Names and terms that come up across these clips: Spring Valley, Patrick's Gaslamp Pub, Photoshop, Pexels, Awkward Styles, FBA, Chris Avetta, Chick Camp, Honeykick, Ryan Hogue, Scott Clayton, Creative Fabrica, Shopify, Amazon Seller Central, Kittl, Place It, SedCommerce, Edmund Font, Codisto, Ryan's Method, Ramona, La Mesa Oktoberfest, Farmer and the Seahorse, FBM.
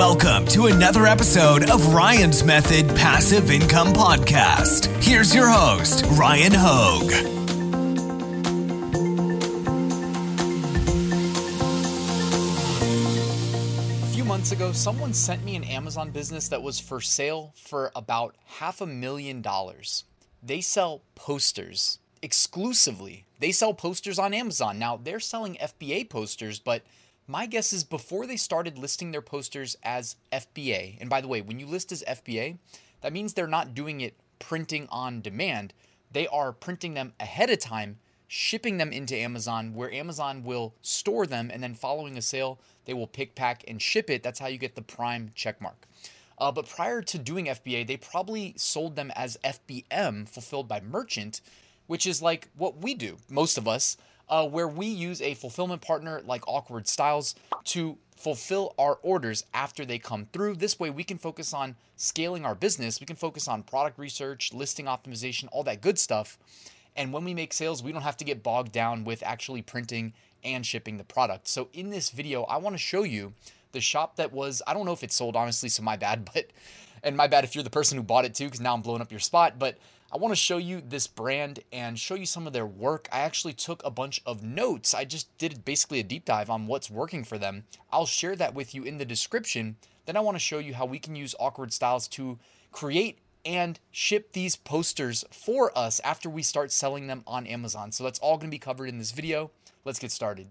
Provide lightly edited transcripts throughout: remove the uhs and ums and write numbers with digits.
Welcome to another episode of Ryan's Method Passive Income Podcast. Here's your host, Ryan Hogue. Ago, someone sent me an Amazon business that was for sale for about $500,000. They sell posters exclusively. They sell posters on Amazon. Now, they're selling FBA posters, but my guess is before they started listing their posters as FBA, and by the way, when you list as FBA, that means they're not doing it printing on demand. They are printing them ahead of time, shipping them into Amazon, where Amazon will store them, and then following a sale, they will pick, pack, and ship it. That's how you get the Prime checkmark. But prior to doing FBA, they probably sold them as FBM, fulfilled by merchant, which is like what we do, most of us, where we use a fulfillment partner like Awkward Styles to fulfill our orders after they come through. This way we can focus on scaling our business. We can focus on product research, listing optimization, all that good stuff. And when we make sales, we don't have to get bogged down with actually printing and shipping the product. So in this video, I want to show you the shop that was, I don't know if it sold, honestly, so my bad, and my bad if you're the person who bought it too, because now I'm blowing up your spot, but I want to show you this brand and show you some of their work. I actually took a bunch of notes. I just did basically a deep dive on what's working for them. I'll share that with you in the description. Then I want to show you how we can use Awkward Styles to create and ship these posters for us after we start selling them on Amazon. So that's all going to be covered in this video. Let's get started.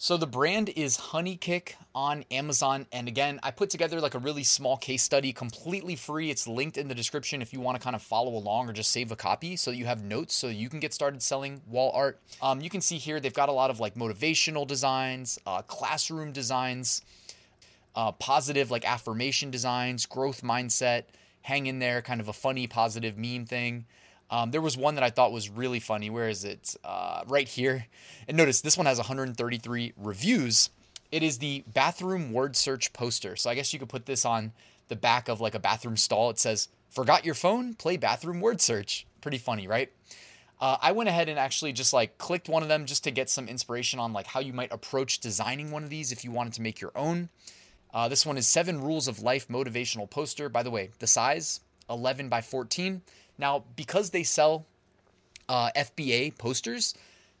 So the brand is Honeykick on Amazon. And again, I put together like a really small case study, completely free. It's linked in the description if you want to kind of follow along or just save a copy so you have notes so you can get started selling wall art. You can see here, they've got a lot of like motivational designs, classroom designs, positive like affirmation designs, growth mindset, hang in there, kind of a funny positive meme thing. There was one that I thought was really funny. Where is it? Right here. And notice this one has 133 reviews. It is the bathroom word search poster. So I guess you could put this on the back of like a bathroom stall. It says, "Forgot your phone? Play bathroom word search." Pretty funny, right? I went ahead and actually just like clicked one of them just to get some inspiration on like how you might approach designing one of these if you wanted to make your own. This one is 7 Rules of Life Motivational Poster. By the way, the size, 11 by 14. Now, because they sell FBA posters,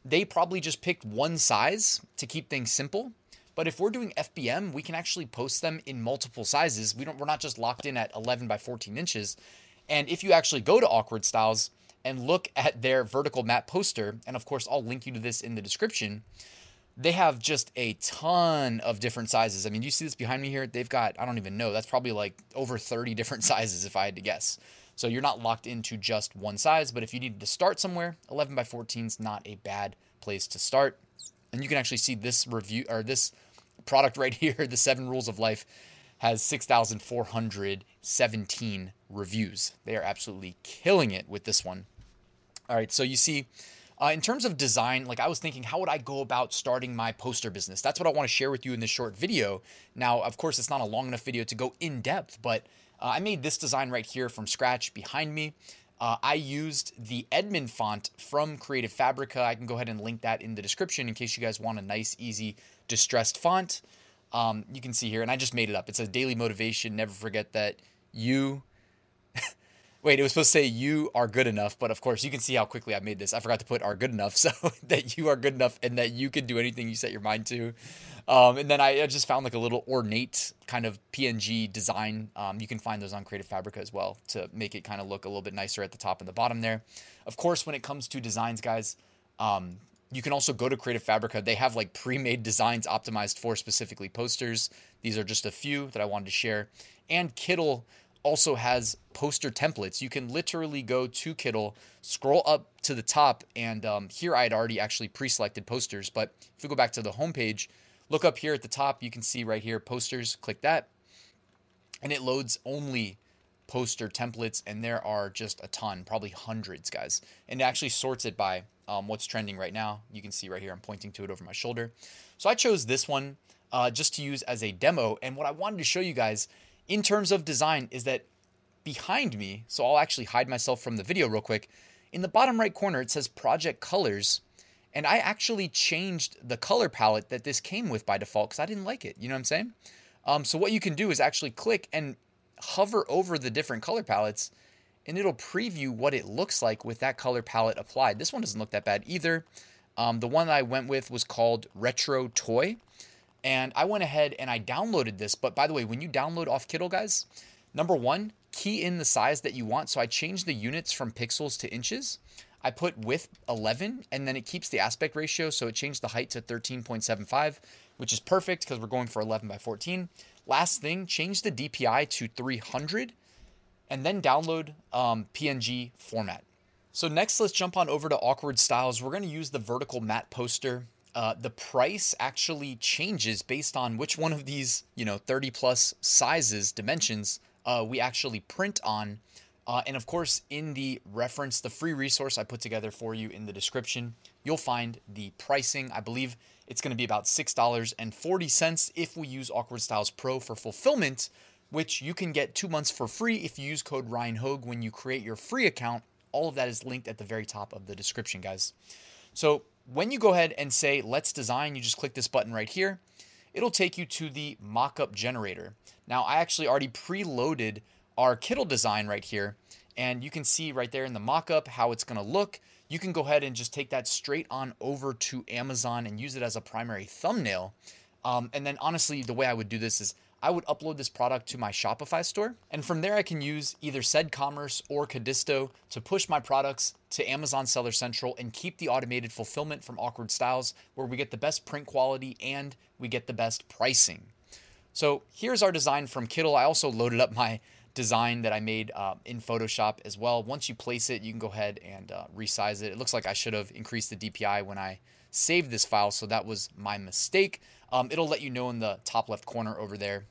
they probably just picked one size to keep things simple. But if we're doing FBM, we can actually post them in multiple sizes. We're not just locked in at 11 by 14 inches. And if you actually go to Awkward Styles and look at their vertical map poster, and of course, I'll link you to this in the description, they have just a ton of different sizes. I mean, you see this behind me here? They've got, I don't even know, that's probably like over 30 different sizes if I had to guess. So you're not locked into just one size, but if you needed to start somewhere, 11 by 14 is not a bad place to start. And you can actually see this review or this product right here, the 7 Rules of Life, has 6,417 reviews. They are absolutely killing it with this one. All right, so you see, in terms of design, like I was thinking, how would I go about starting my poster business? That's what I want to share with you in this short video. Now, of course, it's not a long enough video to go in depth, but I made this design right here from scratch behind me. I used the Edmund font from Creative Fabrica. I can go ahead and link that in the description in case you guys want a nice, easy, distressed font. You can see here, and I just made it up. It says daily motivation. Never forget that you... Wait, it was supposed to say you are good enough, but of course you can see how quickly I made this. I forgot to put are good enough, so that you are good enough and that you can do anything you set your mind to. And then I just found like a little ornate kind of PNG design. You can find those on Creative Fabrica as well to make it kind of look a little bit nicer at the top and the bottom there. Of course, when it comes to designs, guys, you can also go to Creative Fabrica. They have like pre-made designs optimized for specifically posters. These are just a few that I wanted to share. And Kittl also has poster templates. You can literally go to Kittl, scroll up to the top, and here I had already actually pre-selected posters, but if we go back to the homepage, look up here at the top, you can see right here, posters, click that, and it loads only poster templates, and there are just a ton, probably hundreds, guys, and it actually sorts it by what's trending right now. You can see right here, I'm pointing to it over my shoulder. So I chose this one just to use as a demo, and what I wanted to show you guys in terms of design is that behind me, so I'll actually hide myself from the video real quick, in the bottom right corner, it says Project Colors, And I actually changed the color palette that this came with by default because I didn't like it. You know what I'm saying? So what you can do is actually click and hover over the different color palettes, and it'll preview what it looks like with that color palette applied. This one doesn't look that bad either. The one that I went with was called Retro Toy. And I went ahead and I downloaded this. But by the way, when you download off Kittl, guys, number one, key in the size that you want. So I changed the units from pixels to inches. I put width 11, and then it keeps the aspect ratio. So it changed the height to 13.75, which is perfect because we're going for 11 by 14. Last thing, change the DPI to 300, and then download PNG format. So next, let's jump on over to Awkward Styles. We're going to use the vertical matte poster. The price actually changes based on which one of these, 30 plus sizes, dimensions we actually print on. And of course, in the reference, the free resource I put together for you in the description, you'll find the pricing. I believe it's going to be about $6.40 if we use Awkward Styles Pro for fulfillment, which you can get 2 months for free if you use code Ryan Hogue when you create your free account. All of that is linked at the very top of the description, guys. So when you go ahead and say, let's design, you just click this button right here. It'll take you to the mock-up generator. Now, I actually already preloaded our Kittl design right here, and you can see right there in the mock-up how it's going to look. You can go ahead and just take that straight on over to Amazon and use it as a primary thumbnail. And then honestly, the way I would do this is I would upload this product to my Shopify store. And from there, I can use either SedCommerce or Codisto to push my products to Amazon Seller Central and keep the automated fulfillment from Awkward Styles, where we get the best print quality and we get the best pricing. So here's our design from Kittl. I also loaded up my design that I made in Photoshop as well. Once you place it, you can go ahead and resize it. It looks like I should have increased the DPI when I saved this file, so that was my mistake. It'll let you know in the top left corner over there,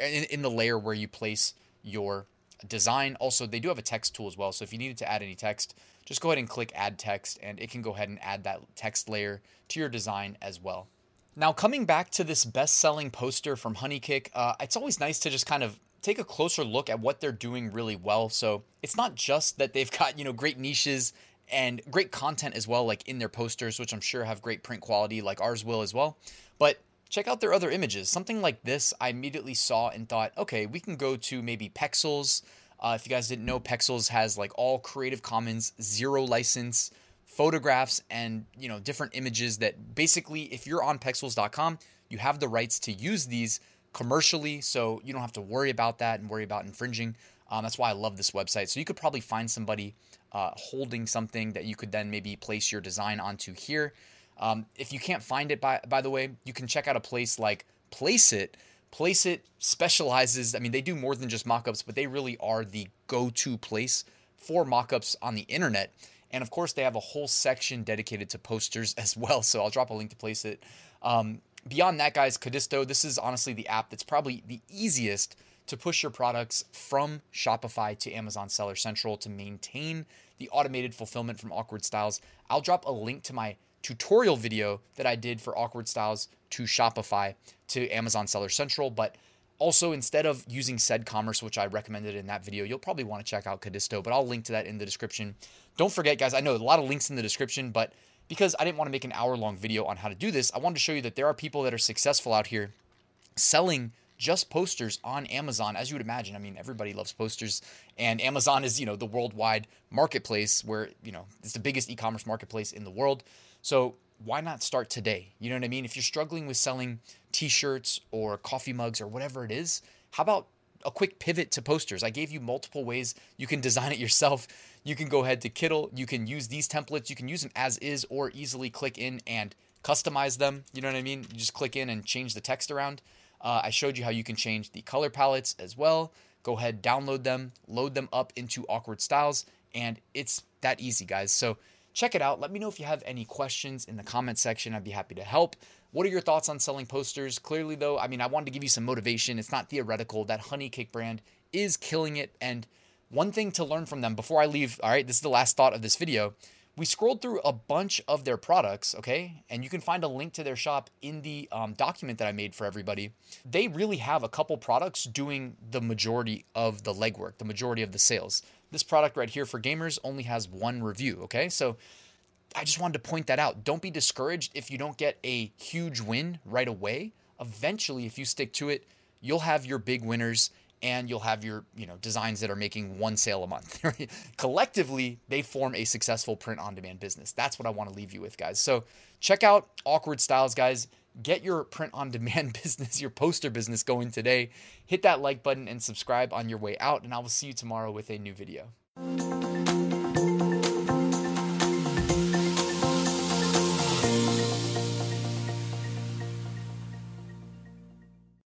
in the layer where you place your design. Also, they do have a text tool as well, so if you needed to add any text, just go ahead and click add text, and it can go ahead and add that text layer to your design as well. Now, coming back to this best-selling poster from Honeykick, it's always nice to just kind of take a closer look at what they're doing really well. So it's not just that they've got, great niches and great content as well, like in their posters, which I'm sure have great print quality like ours will as well. But check out their other images. Something like this, I immediately saw and thought, okay, we can go to maybe Pexels. If you guys didn't know, Pexels has like all Creative Commons, 0 license photographs and, different images that basically, if you're on Pexels.com, you have the rights to use these commercially, so you don't have to worry about that and worry about infringing. That's why I love this website. So you could probably find somebody holding something that you could then maybe place your design onto here. If you can't find it, by the way, you can check out a place like Place It. Place It specializes, they do more than just mockups, but they really are the go-to place for mockups on the internet. And of course, they have a whole section dedicated to posters as well. So I'll drop a link to Place It. Beyond that, guys, Codisto, this is honestly the app that's probably the easiest to push your products from Shopify to Amazon Seller Central to maintain the automated fulfillment from Awkward Styles. I'll drop a link to my tutorial video that I did for Awkward Styles to Shopify to Amazon Seller Central. But also, instead of using SedCommerce, which I recommended in that video, you'll probably want to check out Codisto, but I'll link to that in the description. Don't forget, guys, I know a lot of links in the description, but because I didn't want to make an hour-long video on how to do this, I wanted to show you that there are people that are successful out here selling just posters on Amazon, as you would imagine. Everybody loves posters, and Amazon is, the worldwide marketplace where, it's the biggest e-commerce marketplace in the world. So why not start today? You know what I mean? If you're struggling with selling t-shirts or coffee mugs or whatever it is, how about a quick pivot to posters? I gave you multiple ways you can design it yourself. You can go ahead to Kittl. You can use these templates. You can use them as is or easily click in and customize them. You know what I mean? You just click in and change the text around. I showed you how you can change the color palettes as well. Go ahead, download them, load them up into Awkward Styles, and it's that easy, guys. So check it out. Let me know if you have any questions in the comment section. I'd be happy to help. What are your thoughts on selling posters? Clearly, though, I wanted to give you some motivation. It's not theoretical. That Honeykick brand is killing it. And one thing to learn from them before I leave, all right, this is the last thought of this video. We scrolled through a bunch of their products, okay? And you can find a link to their shop in the document that I made for everybody. They really have a couple products doing the majority of the legwork, the majority of the sales. This product right here for gamers only has one review, okay? So I just wanted to point that out. Don't be discouraged if you don't get a huge win right away. Eventually, if you stick to it, you'll have your big winners and you'll have your, designs that are making one sale a month. Collectively, they form a successful print-on-demand business. That's what I want to leave you with, guys. So check out Awkward Styles, guys. Get your print-on-demand business, your poster business going today. Hit that like button and subscribe on your way out, and I will see you tomorrow with a new video.